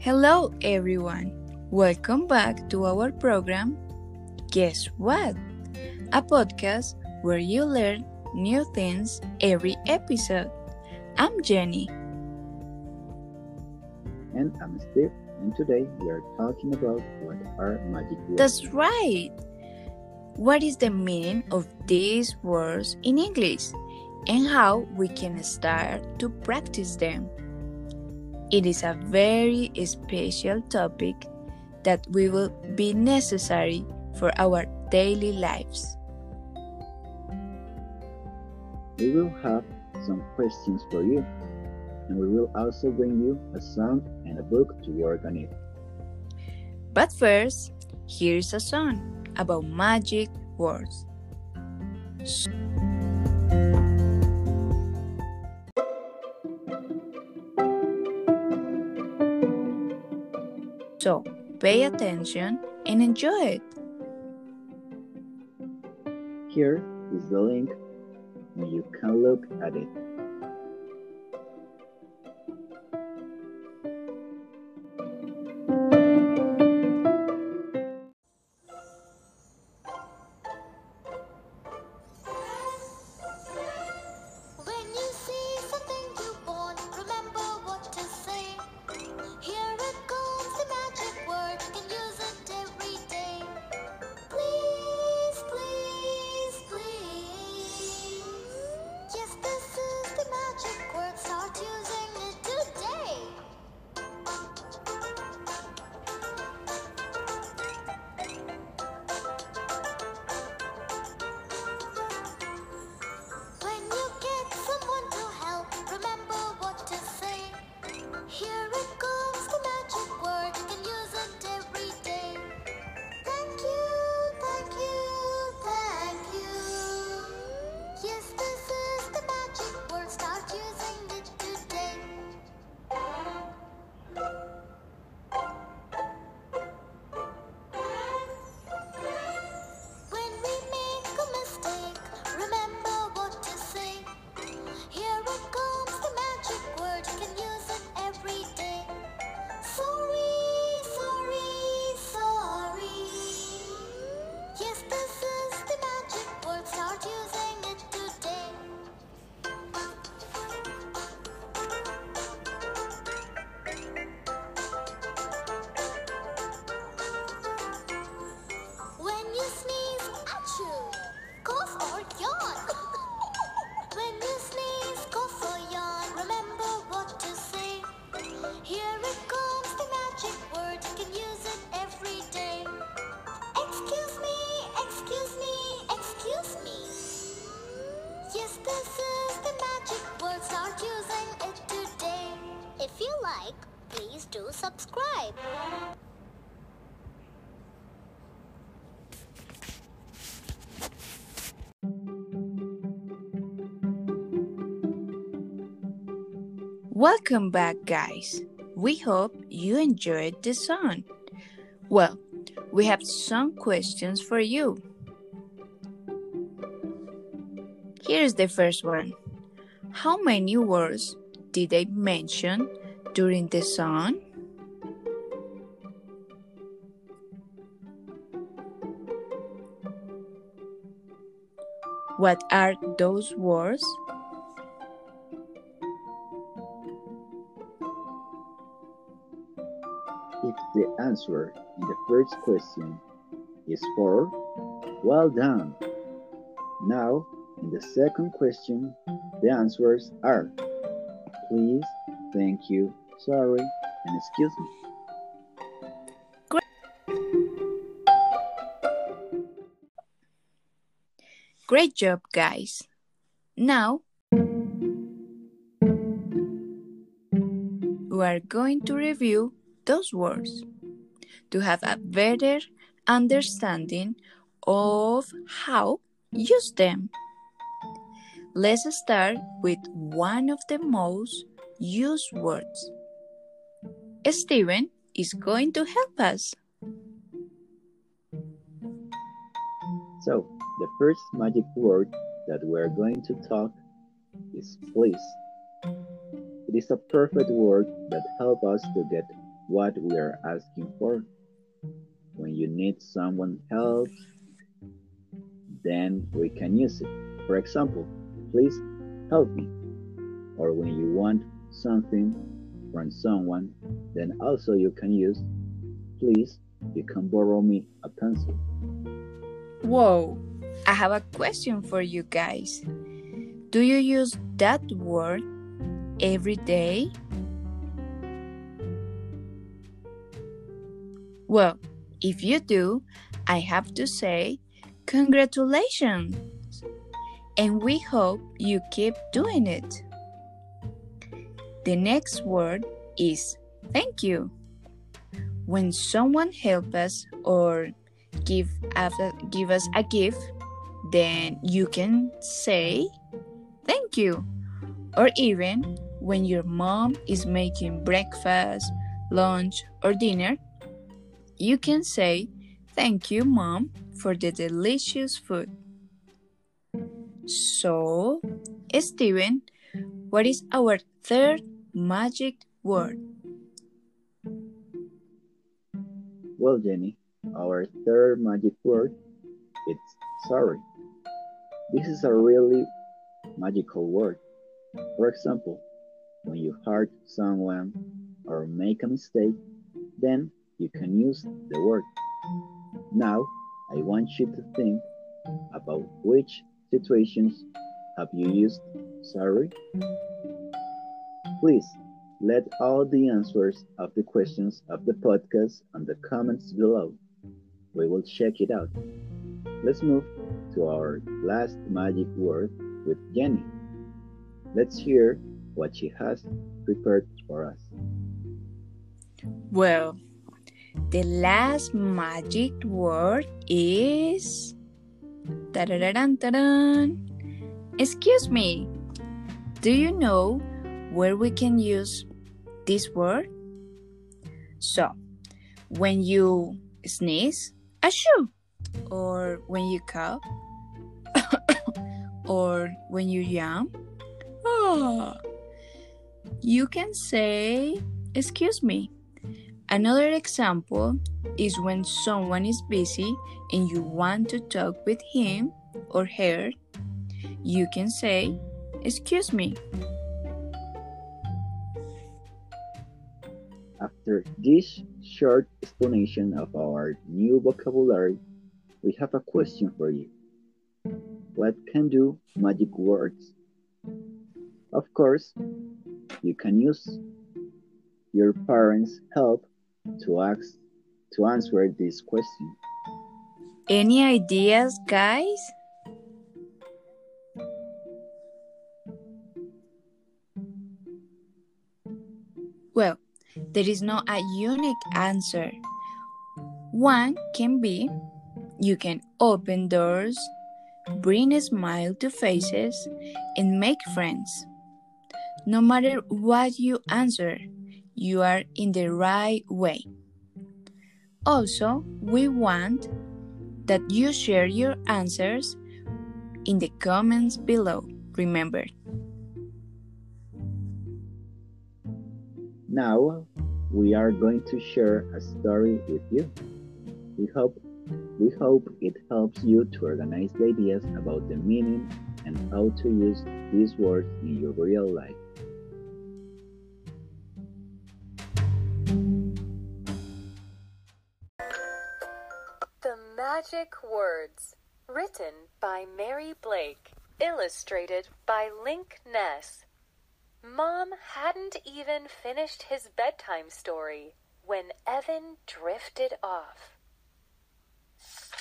Hello everyone, welcome back to our program Guess What? A podcast where you learn new things every episode. I'm Jenny. And I'm Steve, and today we are talking about what are magic words. That's right! What is the meaning of these words in English and how we can start to practice them? It is a very special topic that will be necessary for our daily lives. We will have some questions for you, and we will also bring you a song and a book to work on it. But first, here is a song about magic words. So, pay attention and enjoy it. Here is the link and you can look at it. Please do subscribe. Welcome back, guys. We hope you enjoyed the song. Well, we have some questions for you. Here's the first one. How many words did they mention during the song? What are those words? If the answer in the first question is 4, well done. Now, in the second question, the answers are please, thank you, sorry, and excuse me. Great job, guys. Now, we are going to review those words to have a better understanding of how to use them. Let's start with one of the most used words. Steven is going to help us. So, the first magic word that we're going to talk is please. It is a perfect word that helps us to get what we are asking for. When you need someone's help, then we can use it. For example, please help me. Or when you want something from someone, then also you can use, please, you can borrow me a pencil. Whoa, I have a question for you guys. Do you use that word every day? Well, if you do, I have to say, congratulations! And we hope you keep doing it. The next word is thank you. When someone helps us or give us a gift, then you can say thank you. Or even when your mom is making breakfast, lunch, or dinner, you can say, thank you, Mom, for the delicious food. So, Steven, what is our third magic word? Well, Jenny, our third magic word is sorry. This is a really magical word. For example, when you hurt someone or make a mistake, then you can use the word. Now, I want you to think about which situations have you used sorry. Please let all the answers of the questions of the podcast on the comments below. We will check it out. Let's move to our last magic word with Jenny. Let's hear what she has prepared for us. Well, the last magic word is... Excuse me, do you know where we can use this word? So, when you sneeze, achoo! Or when you cough, or when you yawn, oh, you can say, excuse me. Another example is when someone is busy and you want to talk with him or her, you can say, excuse me. After this short explanation of our new vocabulary, we have a question for you. What can do magic words? Of course, you can use your parents' help to answer this question. Any ideas, guys? Well, there is not a unique answer. One can be, you can open doors, bring a smile to faces, and make friends. No matter what you answer, you are in the right way. Also, we want that you share your answers in the comments below, remember. Now, we are going to share a story with you. We hope it helps you to organize the ideas about the meaning and how to use these words in your real life. Magic Words, written by Mary Blake, illustrated by Link Ness. Mom hadn't even finished his bedtime story when Evan drifted off.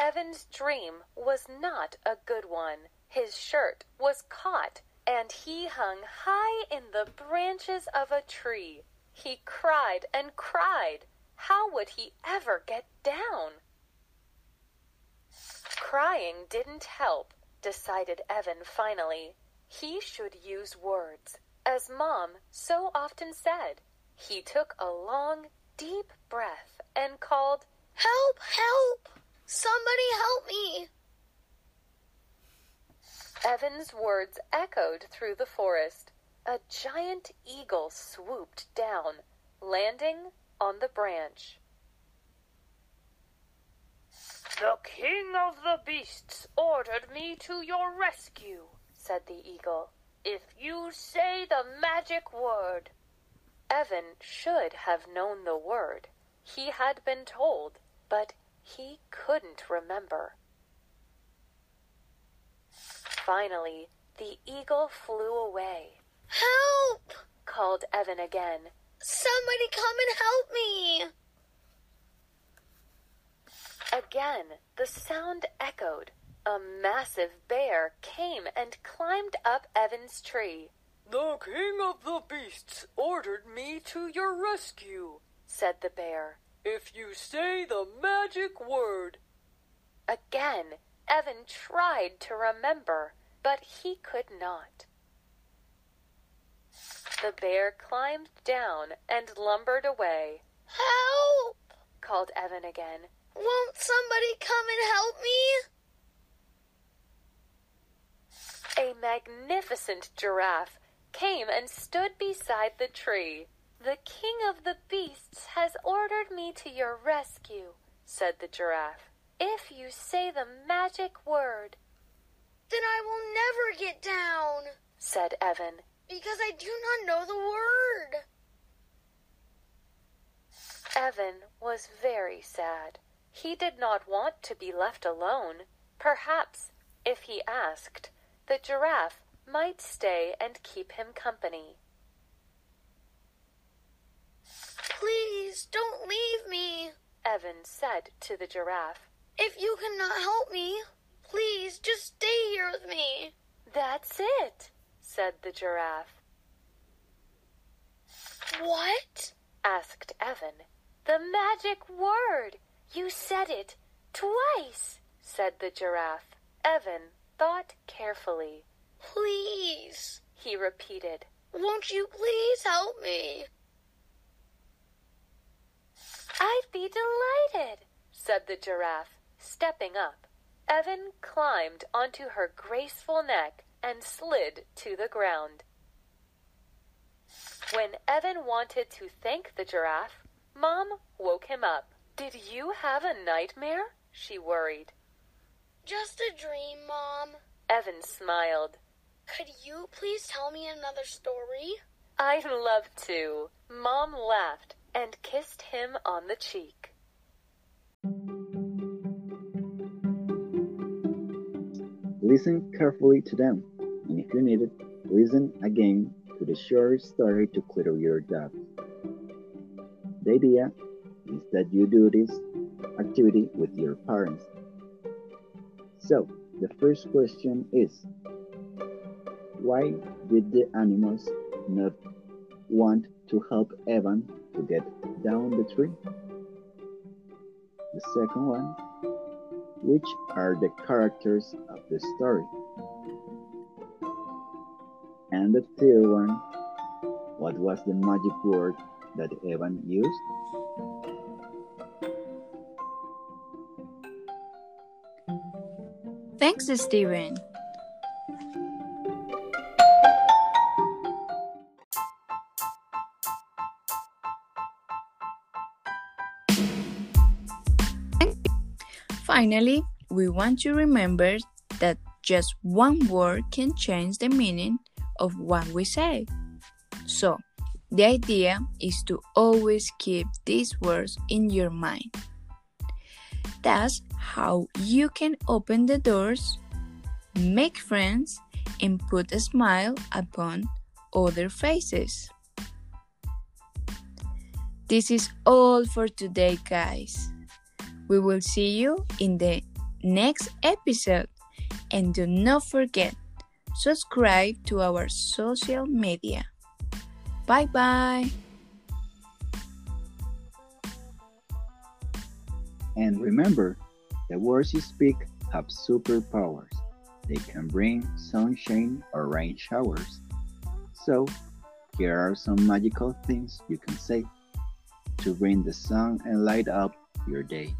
Evan's dream was not a good one. His shirt was caught, and he hung high in the branches of a tree. He cried and cried. How would he ever get down? Crying didn't help, decided Evan finally. He should use words, as Mom so often said. He took a long, deep breath and called, "Help! Help! Somebody help me!" Evan's words echoed through the forest. A giant eagle swooped down, landing on the branch. The king of the beasts ordered me to your rescue, said the eagle, if you say the magic word. Evan should have known the word. He had been told, but he couldn't remember. Finally, the eagle flew away. Help! Called Evan again. Somebody come and help me! Again, the sound echoed. A massive bear came and climbed up Evan's tree. The king of the beasts ordered me to your rescue, said the bear. If you say the magic word. Again, Evan tried to remember, but he could not. The bear climbed down and lumbered away. Help! Called Evan again. Won't somebody come and help me? A magnificent giraffe came and stood beside the tree. The king of the beasts has ordered me to your rescue, said the giraffe. If you say the magic word. Then I will never get down, said Evan, because I do not know the word. Evan was very sad. He did not want to be left alone. Perhaps, if he asked, the giraffe might stay and keep him company. Please don't leave me, Evan said to the giraffe. If you cannot help me, please just stay here with me. That's it, said the giraffe. What? Asked Evan. The magic word. You said it twice, said the giraffe. Evan thought carefully. Please, he repeated. Won't you please help me? I'd be delighted, said the giraffe, stepping up. Evan climbed onto her graceful neck and slid to the ground. When Evan wanted to thank the giraffe, Mom woke him up. Did you have a nightmare? She worried. Just a dream, Mom. Evan smiled. Could you please tell me another story? I'd love to. Mom laughed and kissed him on the cheek. Listen carefully to them, and if you need it, listen again to the short story to clear your doubts. The idea is that you do this activity with your parents. So, the first question is, why did the animals not want to help Evan to get down the tree? The second one, which are the characters of the story? And the third one, what was the magic word that Evan used? Thanks, Steven. Finally, we want to remember that just one word can change the meaning of what we say. So, the idea is to always keep these words in your mind. That's how you can open the doors, make friends, and put a smile upon other faces. This is all for today, guys. We will see you in the next episode. And do not forget, subscribe to our social media. Bye-bye. And remember, the words you speak have superpowers. They can bring sunshine or rain showers. So, here are some magical things you can say to bring the sun and light up your day.